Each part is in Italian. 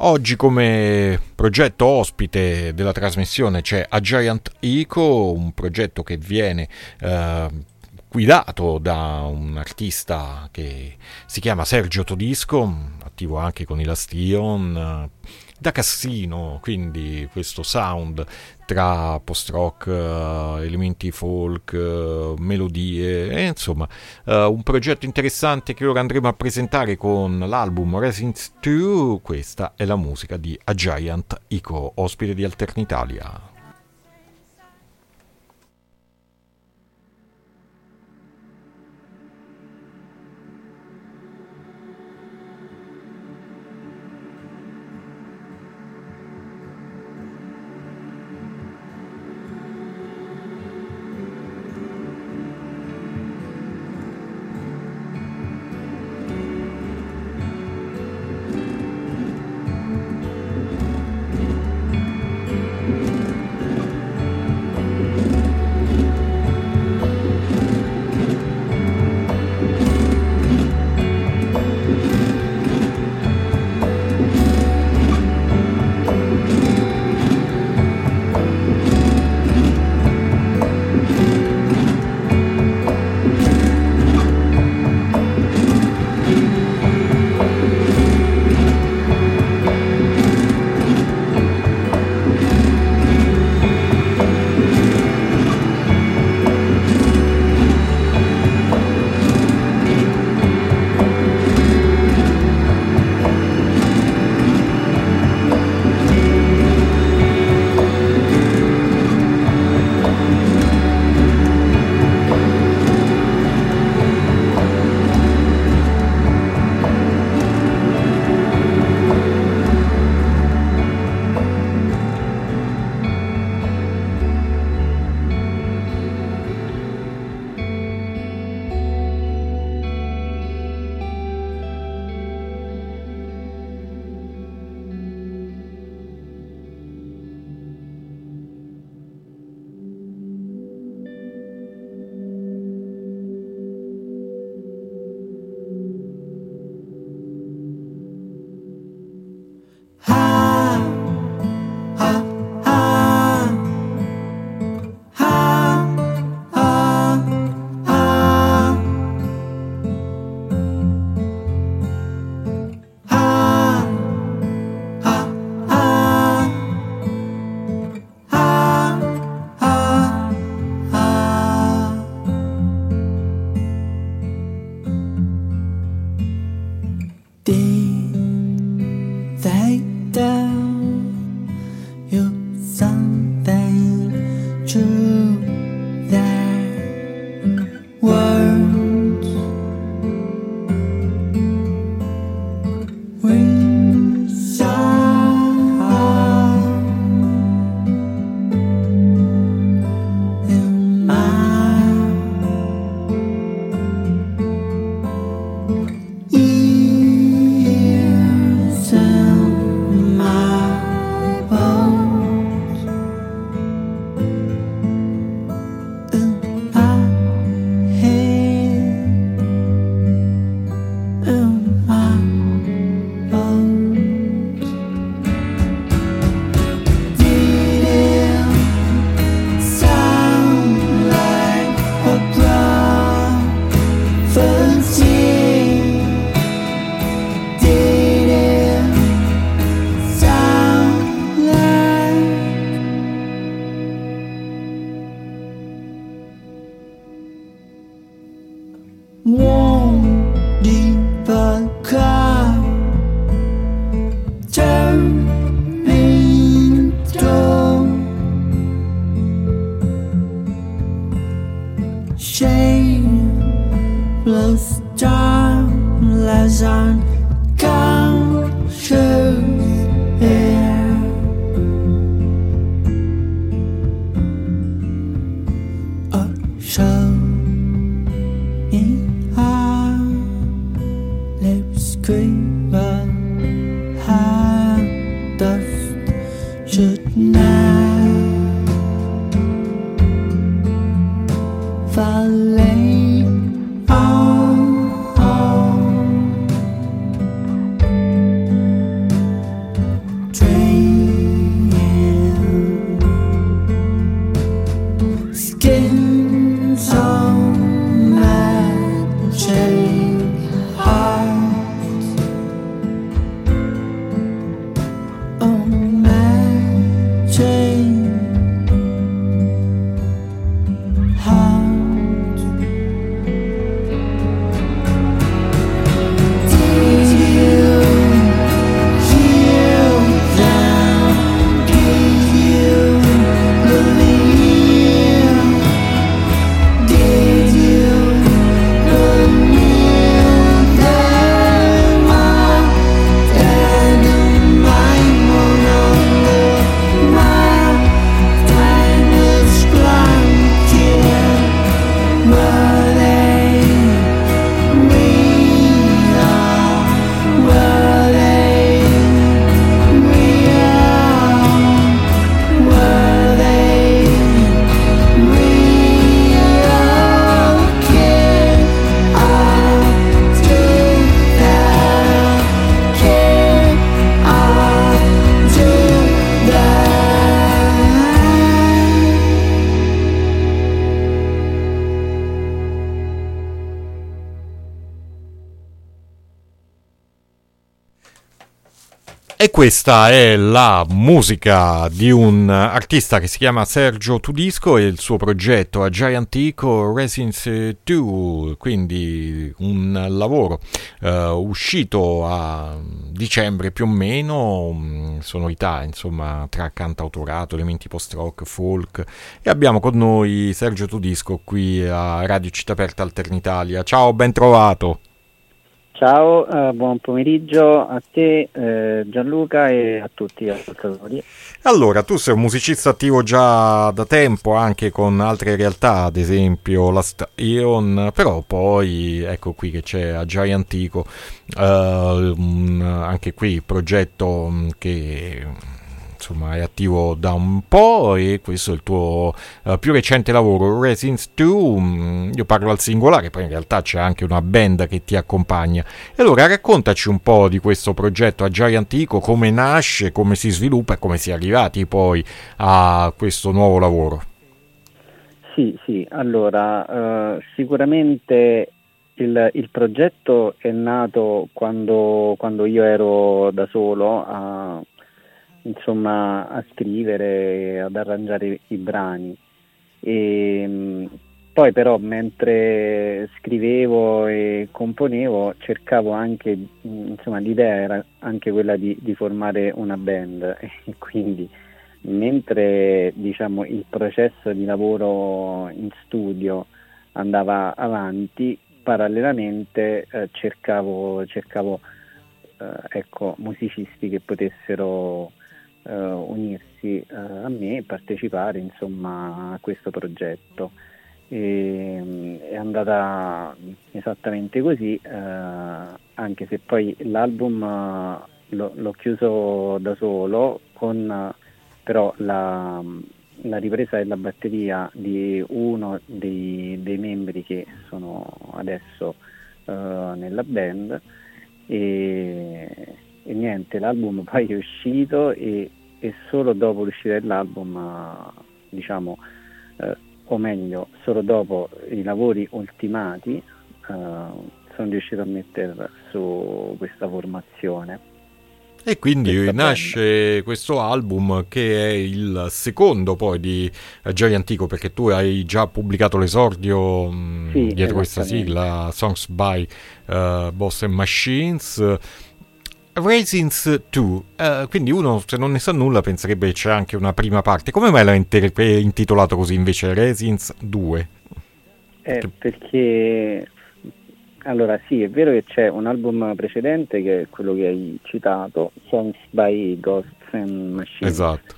Oggi come progetto ospite della trasmissione c'è A Giant Echo, un progetto che viene guidato da un artista che si chiama Sergio Todisco, attivo anche con i Lastion, da Cassino, quindi questo sound tra post-rock, elementi folk, melodie, e insomma un progetto interessante che ora andremo a presentare con l'album Resins II. Questa è la musica di A Giant Echo, ospite di Alternitalia. E questa è la musica di un artista che si chiama Sergio Todisco e il suo progetto A Giant Echo, Resins II, quindi un lavoro uscito a dicembre più o meno, sonorità insomma tra cantautorato, elementi post-rock, folk, e abbiamo con noi Sergio Todisco qui a Radio Città Aperta Alternitalia. Ciao, ben trovato. Ciao, buon pomeriggio a te Gianluca e a tutti gli ascoltatori. Allora, tu sei un musicista attivo già da tempo, anche con altre realtà, ad esempio Lastion, però poi ecco qui che c'è A Giant Echo, anche qui progetto che insomma è attivo da un po', e questo è il tuo più recente lavoro, Resins II. Io parlo al singolare, poi in realtà c'è anche una band che ti accompagna. E allora raccontaci un po' di questo progetto A Giant Echo, come nasce, come si sviluppa e come si è arrivati poi a questo nuovo lavoro. Sì, allora sicuramente il progetto è nato quando io ero da solo a scrivere, ad arrangiare i brani, e poi però mentre scrivevo e componevo cercavo anche, l'idea era anche quella di formare una band, e quindi mentre il processo di lavoro in studio andava avanti, parallelamente cercavo musicisti che potessero unirsi a me e partecipare a questo progetto. È andata esattamente così, anche se poi l'album l'ho chiuso da solo, con però la ripresa della batteria di uno dei membri che sono adesso nella band, e niente, l'album poi è uscito e solo dopo l'uscita dell'album, o meglio, solo dopo i lavori ultimati, sono riuscito a mettere su questa formazione. E quindi nasce questo album, che è il secondo poi di Giant Echo, perché tu hai già pubblicato l'esordio dietro questa sigla, Songs by Ghosts and Machines. Resins II, quindi uno se non ne sa nulla penserebbe c'è anche una prima parte. Come mai l'ha intitolato così invece, Resins II? Perché... Allora sì, è vero che c'è un album precedente, che è quello che hai citato, Songs by Ghosts and Machines. Esatto.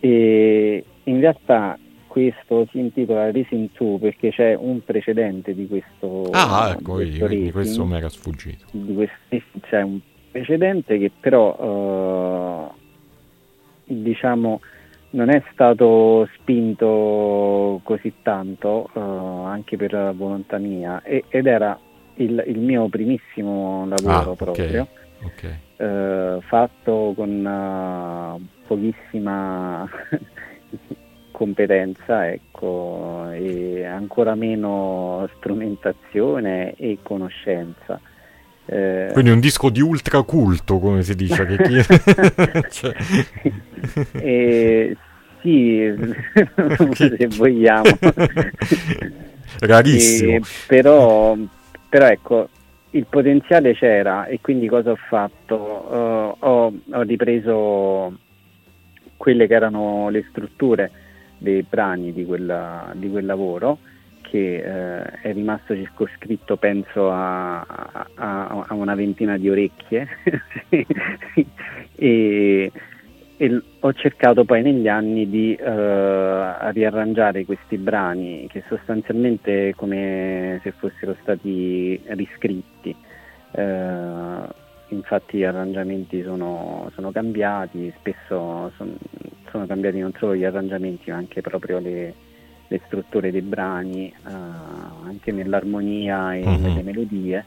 E in realtà questo si intitola Resins II perché c'è un precedente di questo. Questo mi era sfuggito. C'è un precedente che però non è stato spinto così tanto, anche per volontà mia, ed era il mio primissimo lavoro proprio, okay. Fatto con pochissima competenza, e ancora meno strumentazione e conoscenza. Quindi un disco di ultraculto, come si dice. Cioè... sì, se vogliamo. Rarissimo. Però il potenziale c'era, e quindi cosa ho fatto? Ho ripreso quelle che erano le strutture dei brani di quel lavoro, che è rimasto circoscritto, penso, a una ventina di orecchie, e ho cercato poi negli anni di riarrangiare questi brani, che sostanzialmente come se fossero stati riscritti. Infatti gli arrangiamenti sono cambiati, spesso sono cambiati non solo gli arrangiamenti, ma anche proprio le strutture dei brani, anche nell'armonia e nelle melodie,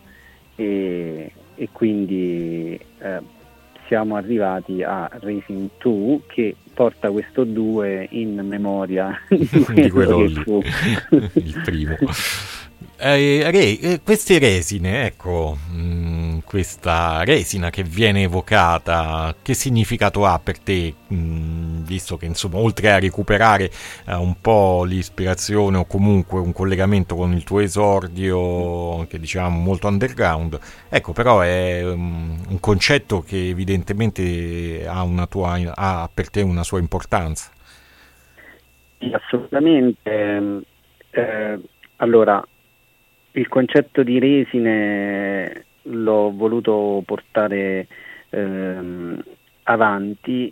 e quindi siamo arrivati a Resins II, che porta questo 2 in memoria di quello che fu il primo. Queste resine, questa resina che viene evocata, che significato ha per te, visto che insomma oltre a recuperare un po' l'ispirazione o comunque un collegamento con il tuo esordio, che diciamo molto underground, ecco, però è un concetto che evidentemente ha per te una sua importanza. Assolutamente. Allora, il concetto di resine l'ho voluto portare avanti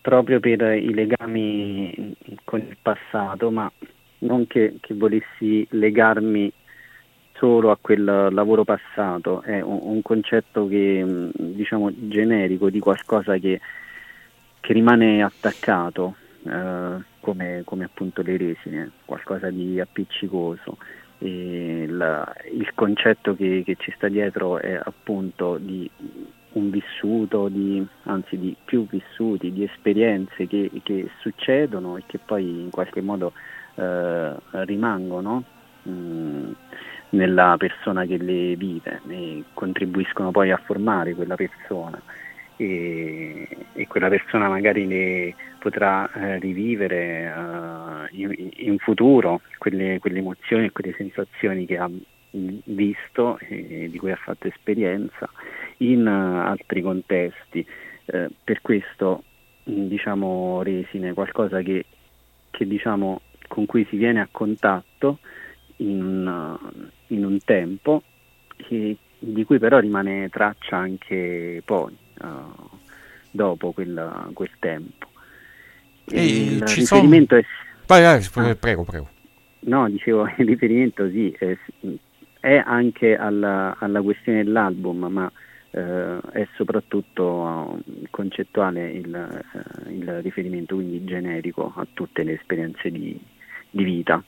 proprio per i legami con il passato, ma non che volessi legarmi solo a quel lavoro passato. È un concetto che, diciamo, generico, di qualcosa che rimane attaccato, come appunto le resine, qualcosa di appiccicoso. Il concetto che ci sta dietro è appunto di un vissuto, di più vissuti, di esperienze che succedono e che poi in qualche modo rimangono nella persona che le vive e contribuiscono poi a formare quella persona, e quella persona magari le potrà rivivere in futuro quelle emozioni e quelle sensazioni che ha visto e di cui ha fatto esperienza in altri contesti. Per questo, diciamo, resine, qualcosa che diciamo con cui si viene a contatto in un tempo, di cui però rimane traccia anche poi dopo quel tempo. Il riferimento è... Vai, prego. No, dicevo, il riferimento sì, è anche alla questione dell'album, ma è soprattutto concettuale il riferimento, quindi generico a tutte le esperienze di vita.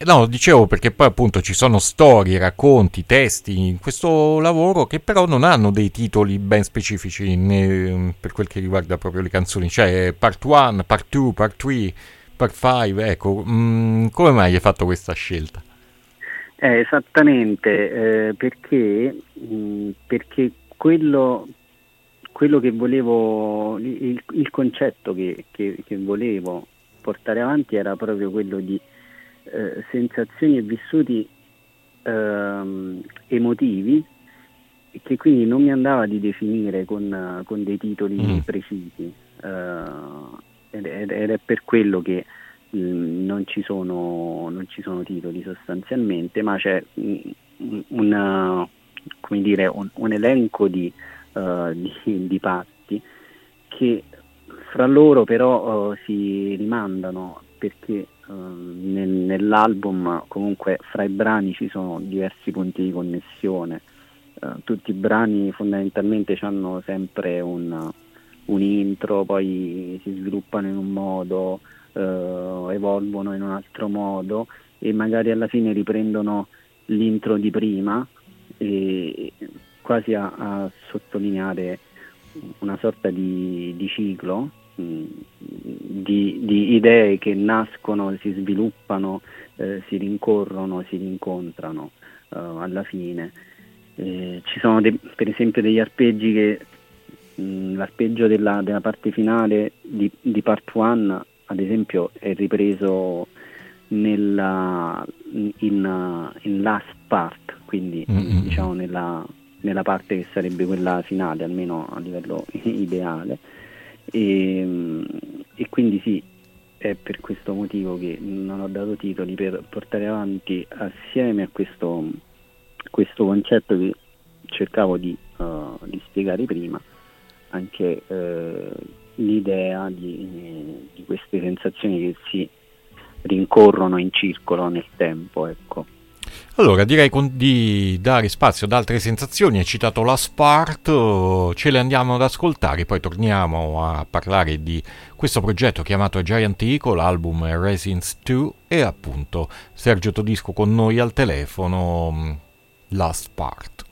No, dicevo, perché poi appunto ci sono storie, racconti, testi in questo lavoro che però non hanno dei titoli ben specifici, né per quel che riguarda proprio le canzoni, cioè part 1, part 2, part 3, part 5, ecco, come mai hai fatto questa scelta? Esattamente, perché quello che volevo, il concetto che volevo portare avanti era proprio quello di sensazioni e vissuti emotivi, che quindi non mi andava di definire con dei titoli precisi, ed è per quello che non ci sono titoli sostanzialmente, ma c'è un elenco di patti che fra loro però si rimandano, perché nell'album comunque fra i brani ci sono diversi punti di connessione. Tutti i brani fondamentalmente hanno sempre un intro, poi si sviluppano in un modo, evolvono in un altro modo e magari alla fine riprendono l'intro di prima, e quasi a sottolineare una sorta di ciclo di idee che nascono, si sviluppano, si rincorrono, si rincontrano alla fine. Ci sono per esempio degli arpeggi che l'arpeggio della parte finale di part 1 ad esempio è ripreso in last part, quindi diciamo nella parte che sarebbe quella finale, almeno a livello ideale. E quindi sì, è per questo motivo che non ho dato titoli, per portare avanti assieme a questo concetto che cercavo di spiegare prima, anche l'idea di queste sensazioni che si rincorrono in circolo nel tempo, ecco. Allora direi di dare spazio ad altre sensazioni. Hai citato la Spart, ce le andiamo ad ascoltare, poi torniamo a parlare di questo progetto chiamato A Giant Echo, l'album Resins II, e appunto Sergio Todisco con noi al telefono, la Spart.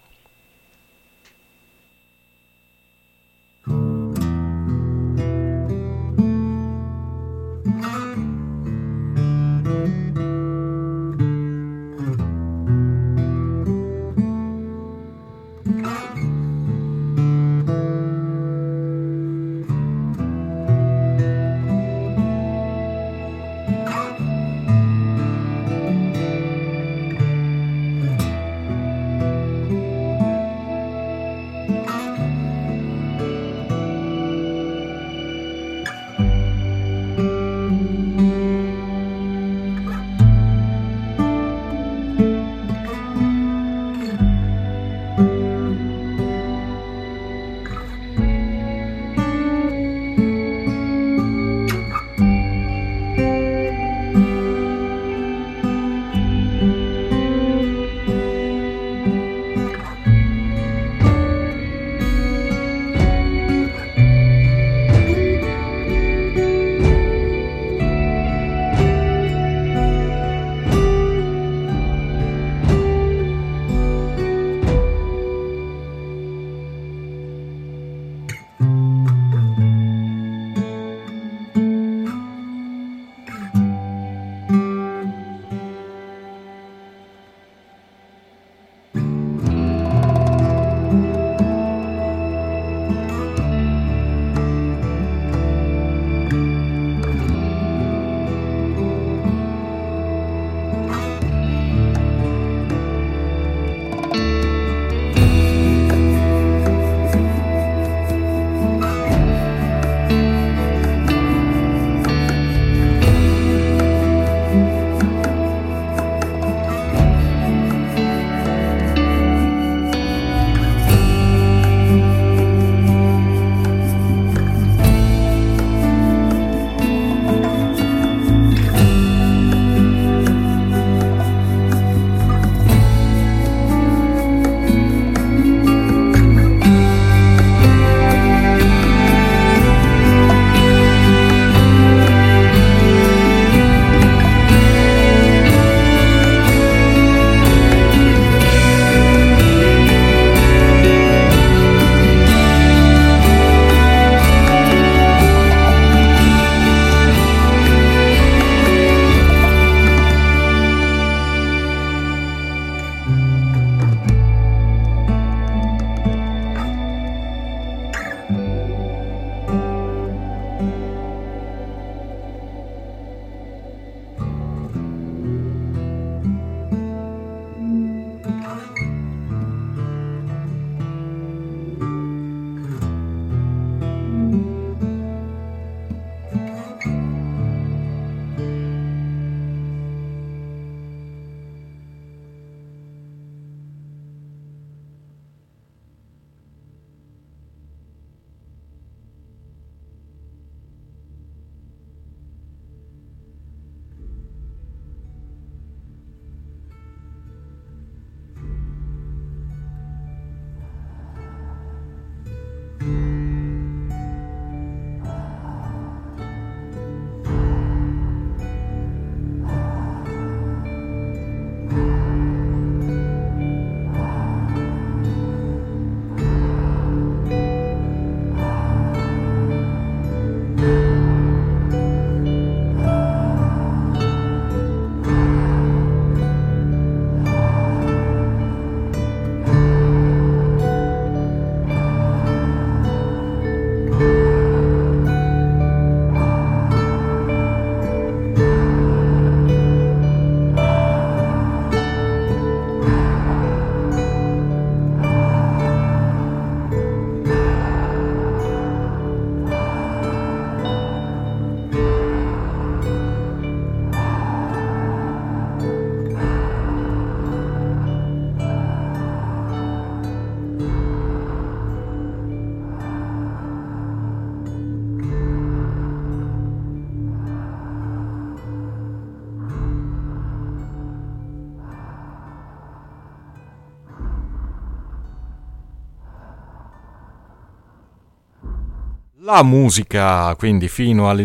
La musica, quindi fino alle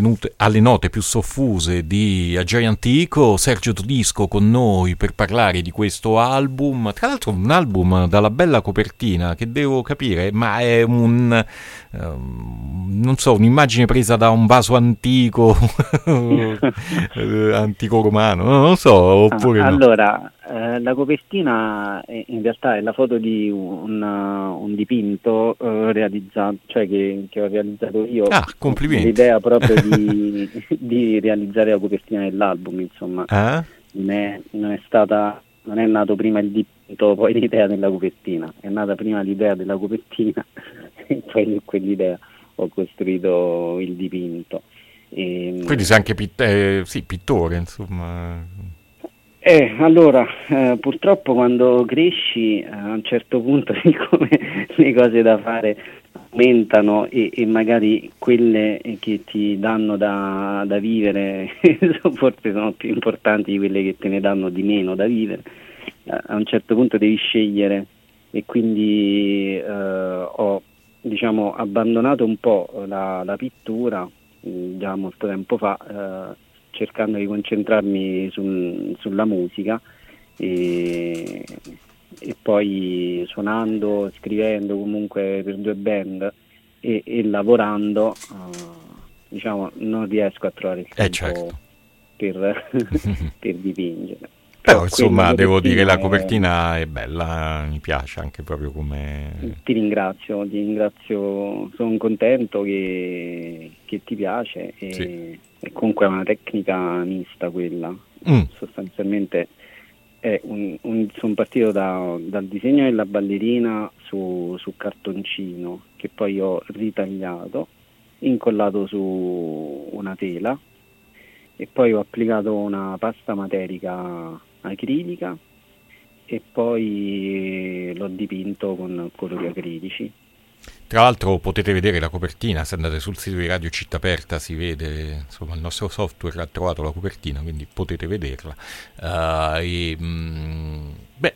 note più soffuse di A Giant Echo. Sergio Todisco con noi per parlare di questo album, tra l'altro un album dalla bella copertina che devo capire, ma è un'immagine presa da un vaso antico antico romano, non so, oppure allora no. La copertina in realtà è la foto di un dipinto realizzato, cioè che ho realizzato io. Ah, complimenti. L'idea proprio di realizzare la copertina dell'album, insomma. Ah? Non è nato prima il dipinto, poi l'idea della copertina. È nata prima l'idea della copertina e poi quell'idea ho costruito il dipinto. E... quindi sei anche pittore, insomma. Allora, purtroppo quando cresci a un certo punto, siccome le cose da fare aumentano e magari quelle che ti danno da vivere forse sono più importanti di quelle che te ne danno di meno da vivere, a un certo punto devi scegliere, e quindi ho abbandonato un po' la pittura già molto tempo fa, cercando di concentrarmi sulla musica e poi suonando, scrivendo comunque per due band e lavorando, non riesco a trovare il tempo certo. per dipingere. Però insomma devo dire la copertina è bella, mi piace anche proprio come... Ti ringrazio, sono contento che ti piace e comunque è una tecnica mista quella, sostanzialmente sono partito dal disegno della ballerina su cartoncino che poi ho ritagliato, incollato su una tela e poi ho applicato una pasta materica acrilica e poi l'ho dipinto con colori acrilici. Tra l'altro potete vedere la copertina, se andate sul sito di Radio Città Aperta si vede, insomma il nostro software ha trovato la copertina, quindi potete vederla.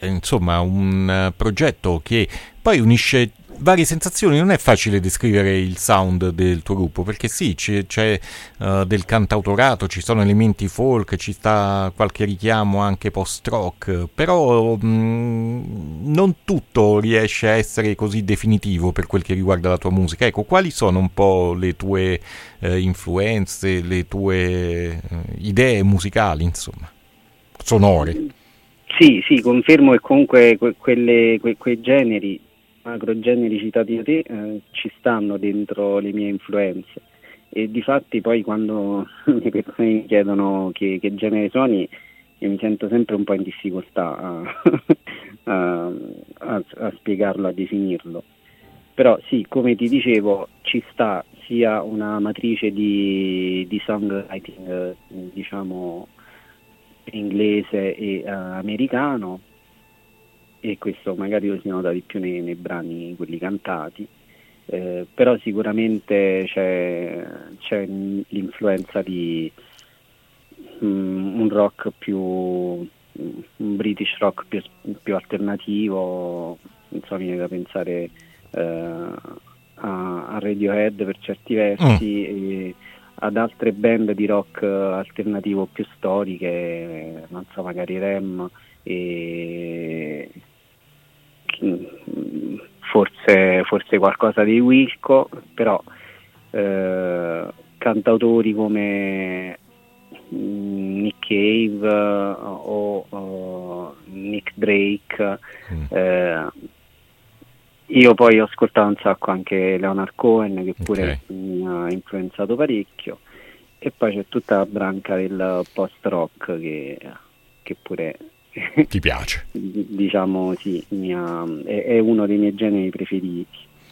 Insomma un progetto che poi unisce varie sensazioni. Non è facile descrivere il sound del tuo gruppo, perché sì, c'è del cantautorato, ci sono elementi folk, ci sta qualche richiamo anche post-rock, però non tutto riesce a essere così definitivo per quel che riguarda la tua musica. Ecco, quali sono un po' le tue influenze, le tue idee musicali, insomma, sonore? Sì, confermo che comunque quei generi, macrogeneri citati da te, ci stanno dentro le mie influenze, e difatti poi quando le persone mi chiedono che genere suoni, io mi sento sempre un po' in difficoltà a spiegarlo, a definirlo. Però sì, come ti dicevo, ci sta sia una matrice di songwriting, inglese e americano, e questo magari lo si nota di più nei brani quelli cantati, però sicuramente c'è l'influenza di un rock più, un British rock più alternativo, insomma viene da pensare a Radiohead per certi versi, e ad altre band di rock alternativo più storiche, non so, magari R.E.M., e forse qualcosa di Wilco, però cantautori come Nick Cave o Nick Drake. Io poi ho ascoltato un sacco anche Leonard Cohen, che pure mi ha influenzato parecchio, e poi c'è tutta la branca del post-rock che pure ti piace. Sì, è uno dei miei generi preferiti.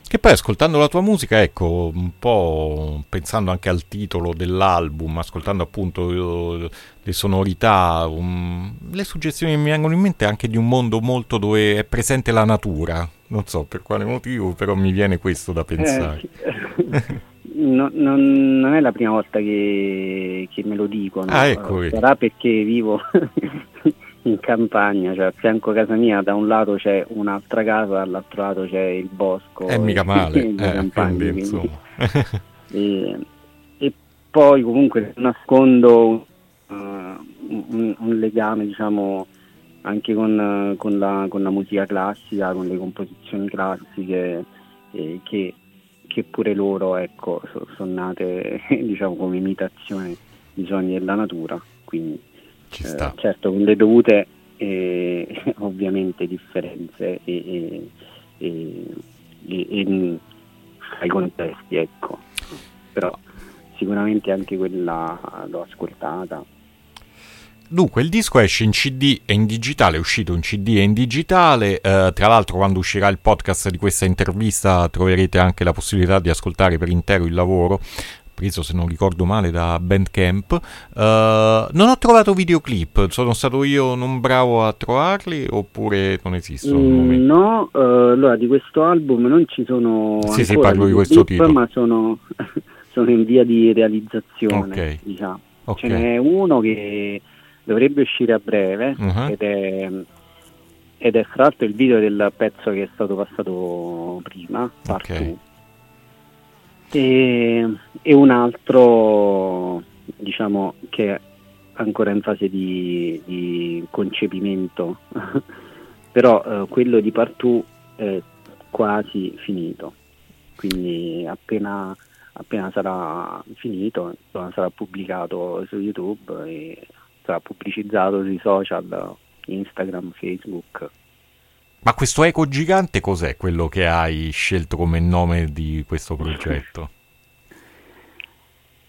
Che poi, ascoltando la tua musica, ecco, un po' pensando anche al titolo dell'album, ascoltando appunto le sonorità, le suggestioni che mi vengono in mente anche di un mondo molto dove è presente la natura, non so per quale motivo, però mi viene questo da pensare. No, non è la prima volta che me lo dicono. Ah, ecco, sarà perché vivo in campagna, cioè a fianco a casa mia da un lato c'è un'altra casa, dall'altro lato c'è il bosco. Mica male, campagna, quindi, insomma. e poi comunque nascondo un legame, diciamo, anche con la musica classica, con le composizioni classiche che pure loro, ecco, sono nate, diciamo, come imitazione di suoni della natura, quindi ci sta. Certo, con le dovute ovviamente differenze e ai contesti, ecco, però sicuramente anche quella l'ho ascoltata. Dunque, il disco esce in CD e in digitale, è uscito in CD e in digitale, tra l'altro quando uscirà il podcast di questa intervista troverete anche la possibilità di ascoltare per intero il lavoro, preso se non ricordo male da Bandcamp. Non ho trovato videoclip, sono stato io non bravo a trovarli oppure non esistono? No, allora di questo album non ci sono ancora, parlo di questo titolo, ma sono in via di realizzazione, okay. Diciamo. Okay. Ce n'è uno che dovrebbe uscire a breve, uh-huh. ed è fra l'altro il video del pezzo che è stato passato prima, part 2, okay. E un altro, diciamo, che è ancora in fase di concepimento, però quello di part 2 è quasi finito, quindi appena sarà finito sarà pubblicato su YouTube e sarà pubblicizzato sui social, Instagram, Facebook. Ma questo eco gigante cos'è, quello che hai scelto come nome di questo progetto?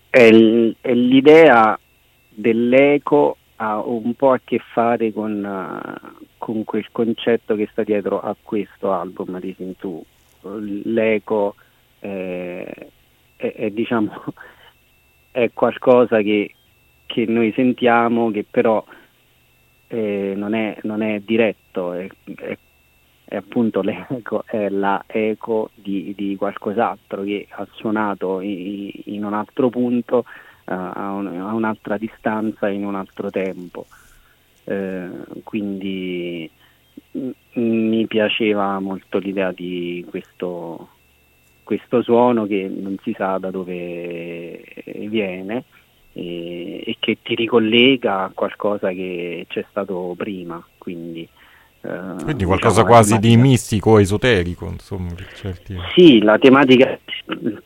È l'idea dell'eco, ha un po' a che fare con quel concetto che sta dietro a questo album di Resins II. L'eco è diciamo è qualcosa che noi sentiamo, che però non è diretto, è appunto l'eco, è la eco di qualcos'altro che ha suonato in un altro punto, a un'altra distanza, in un altro tempo, quindi mi piaceva molto l'idea di questo suono che non si sa da dove viene e che ti ricollega a qualcosa che c'è stato prima, quindi qualcosa, diciamo, quasi di mistico, esoterico, insomma, certi... Sì, la tematica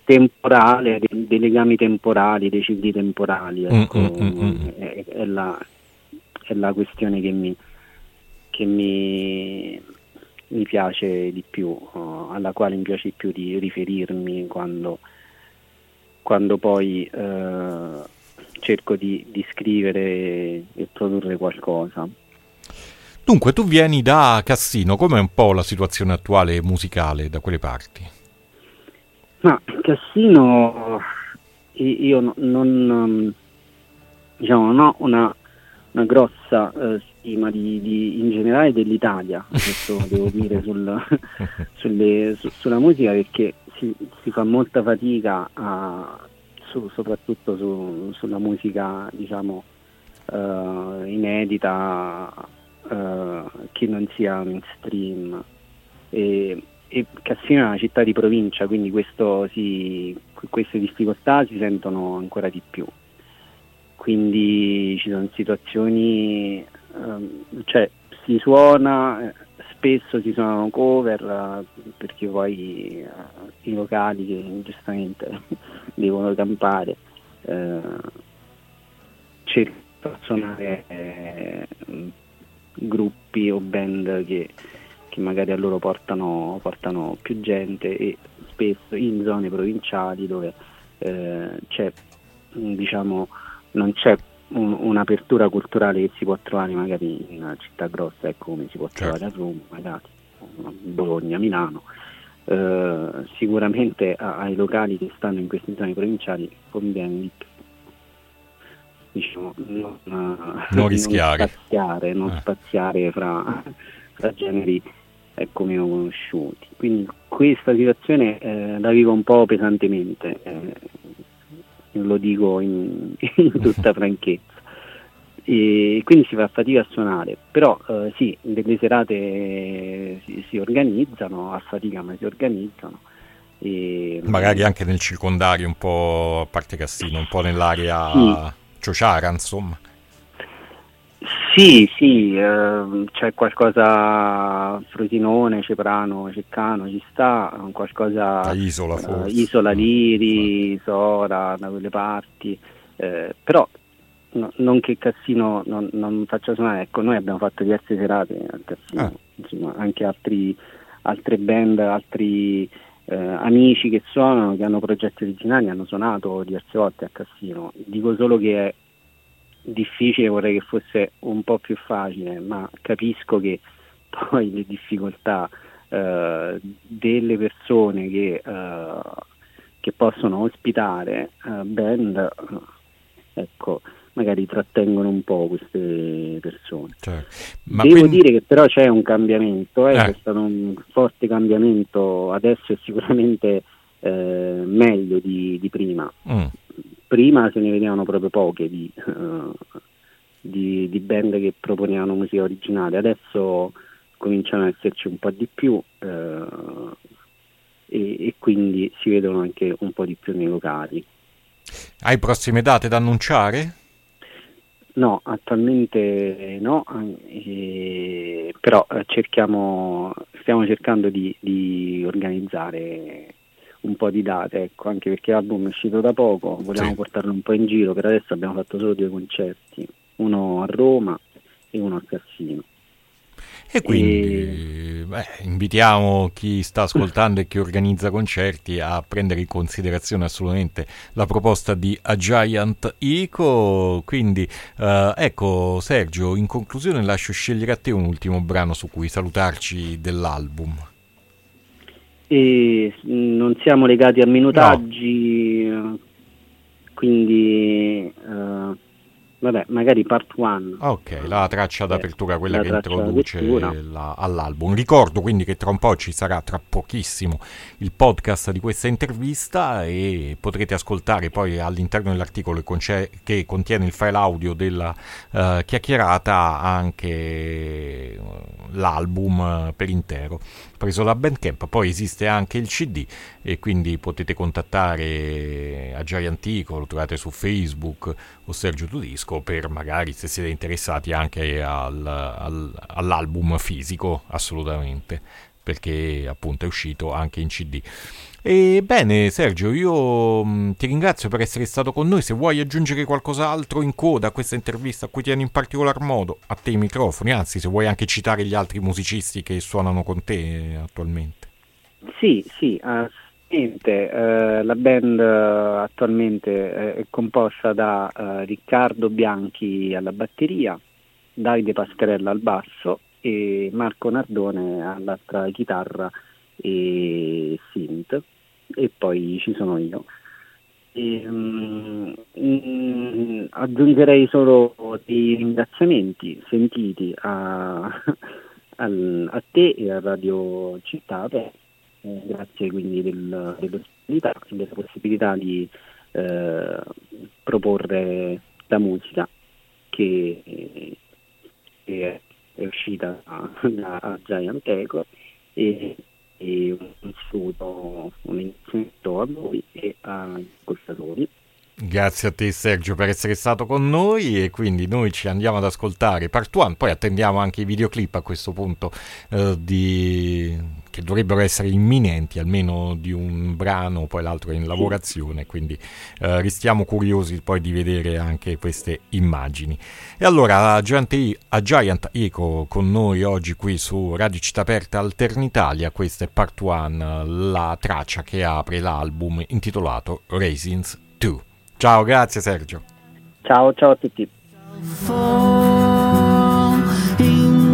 temporale, dei legami temporali, dei cicli temporali, ecco, è la questione che mi piace di più, alla quale mi piace di più di riferirmi quando poi cerco di scrivere e produrre qualcosa. Dunque, tu vieni da Cassino, com'è un po' la situazione attuale musicale da quelle parti? Ma Cassino, io non, diciamo, non ho una grossa stima in generale dell'Italia, questo devo dire, sulla musica, perché si fa molta fatica soprattutto sulla musica, diciamo, inedita, che non sia mainstream, e Cassino è una città di provincia, quindi queste difficoltà si sentono ancora di più, quindi ci sono situazioni, cioè si suona, spesso si suonano cover, perché poi i locali che giustamente devono campare cercano di suonare gruppi o band che magari a loro portano più gente, e spesso in zone provinciali dove c'è, diciamo, non c'è un'apertura culturale che si può trovare magari in una città grossa, ecco, come si può trovare a Roma, magari a Bologna, Milano. Sicuramente ai locali che stanno in queste zone provinciali conviene di più, diciamo, non rischiare, non spaziare fra generi meno conosciuti, quindi questa situazione la vivo un po' pesantemente, lo dico in tutta franchezza, e quindi si fa fatica a suonare, però sì, delle serate si organizzano a fatica, ma si organizzano, E magari anche nel circondario, un po', a parte Cassino, un po' nell'area Ciociaria, insomma. Sì, c'è qualcosa, Frosinone, Ceprano, Ceccano, ci sta, qualcosa... Da Isola, forse. Isola Liri, Sora, da quelle parti, però no, non che Cassino non faccia suonare, ecco, noi abbiamo fatto diverse serate a Cassino, insomma, anche altre band, altri... amici che suonano, che hanno progetti originali, hanno suonato diverse volte a Cassino. Dico solo che è difficile, vorrei che fosse un po' più facile, ma capisco che poi le difficoltà delle persone che possono ospitare band, ecco, magari trattengono un po' queste persone. Cioè, ma devo dire che però c'è un cambiamento, c'è stato un forte cambiamento, adesso è sicuramente meglio di prima. Prima se ne vedevano proprio poche di band che proponevano musica originale, adesso cominciano ad esserci un po' di più e quindi si vedono anche un po' di più nei locali. Hai prossime date da annunciare? No, attualmente no, però stiamo cercando di organizzare un po' di date, ecco, anche perché l'album è uscito da poco, vogliamo portarlo un po' in giro. Per adesso abbiamo fatto solo 2 concerti, uno a Roma e uno a Cassino. E quindi invitiamo chi sta ascoltando e chi organizza concerti a prendere in considerazione assolutamente la proposta di A Giant Echo. Quindi ecco, Sergio, in conclusione lascio scegliere a te un ultimo brano su cui salutarci dell'album. E non siamo legati a minutaggi, no. Quindi... vabbè, magari Part 1. Ok, la traccia d'apertura, quella che introduce all'album. Ricordo quindi che tra un po' ci sarà, tra pochissimo, il podcast di questa intervista e potrete ascoltare poi all'interno dell'articolo che contiene il file audio della chiacchierata anche l'album per intero, preso da Bandcamp. Poi esiste anche il CD e quindi potete contattare A Giant Echo, lo trovate su Facebook o Sergio Todisco, per magari, se siete interessati, anche all'album fisico, assolutamente, perché appunto è uscito anche in CD. E bene, Sergio, io ti ringrazio per essere stato con noi. Se vuoi aggiungere qualcos'altro in coda a questa intervista, a cui tieni in particolar modo, a te i microfoni, anzi, se vuoi anche citare gli altri musicisti che suonano con te attualmente. Sì, assolutamente. La band attualmente è composta da Riccardo Bianchi alla batteria, Davide Pascarella al basso e Marco Nardone all'altra chitarra e synth, e poi ci sono io. Aggiungerei solo dei ringraziamenti sentiti a te e a Radio Città Aperta, grazie quindi dell'ospitalità e della possibilità di proporre la musica che è uscita da Giant Echo, e un saluto a voi e ai ascoltatori. Grazie a te, Sergio, per essere stato con noi, e quindi noi ci andiamo ad ascoltare Part 1, poi attendiamo anche i videoclip a questo punto che dovrebbero essere imminenti, almeno di un brano, poi l'altro è in lavorazione, quindi restiamo curiosi poi di vedere anche queste immagini. E allora A Giant Echo con noi oggi qui su Radio Città Aperta Alternitalia, questa è Part 1, la traccia che apre l'album intitolato Resins II. Ciao, grazie Sergio. Ciao a tutti. Fall into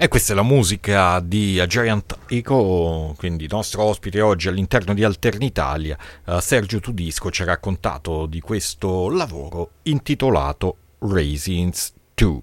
E questa è la musica di A Giant Echo, quindi il nostro ospite oggi all'interno di Alternitalia, Sergio Todisco, ci ha raccontato di questo lavoro intitolato Resins II.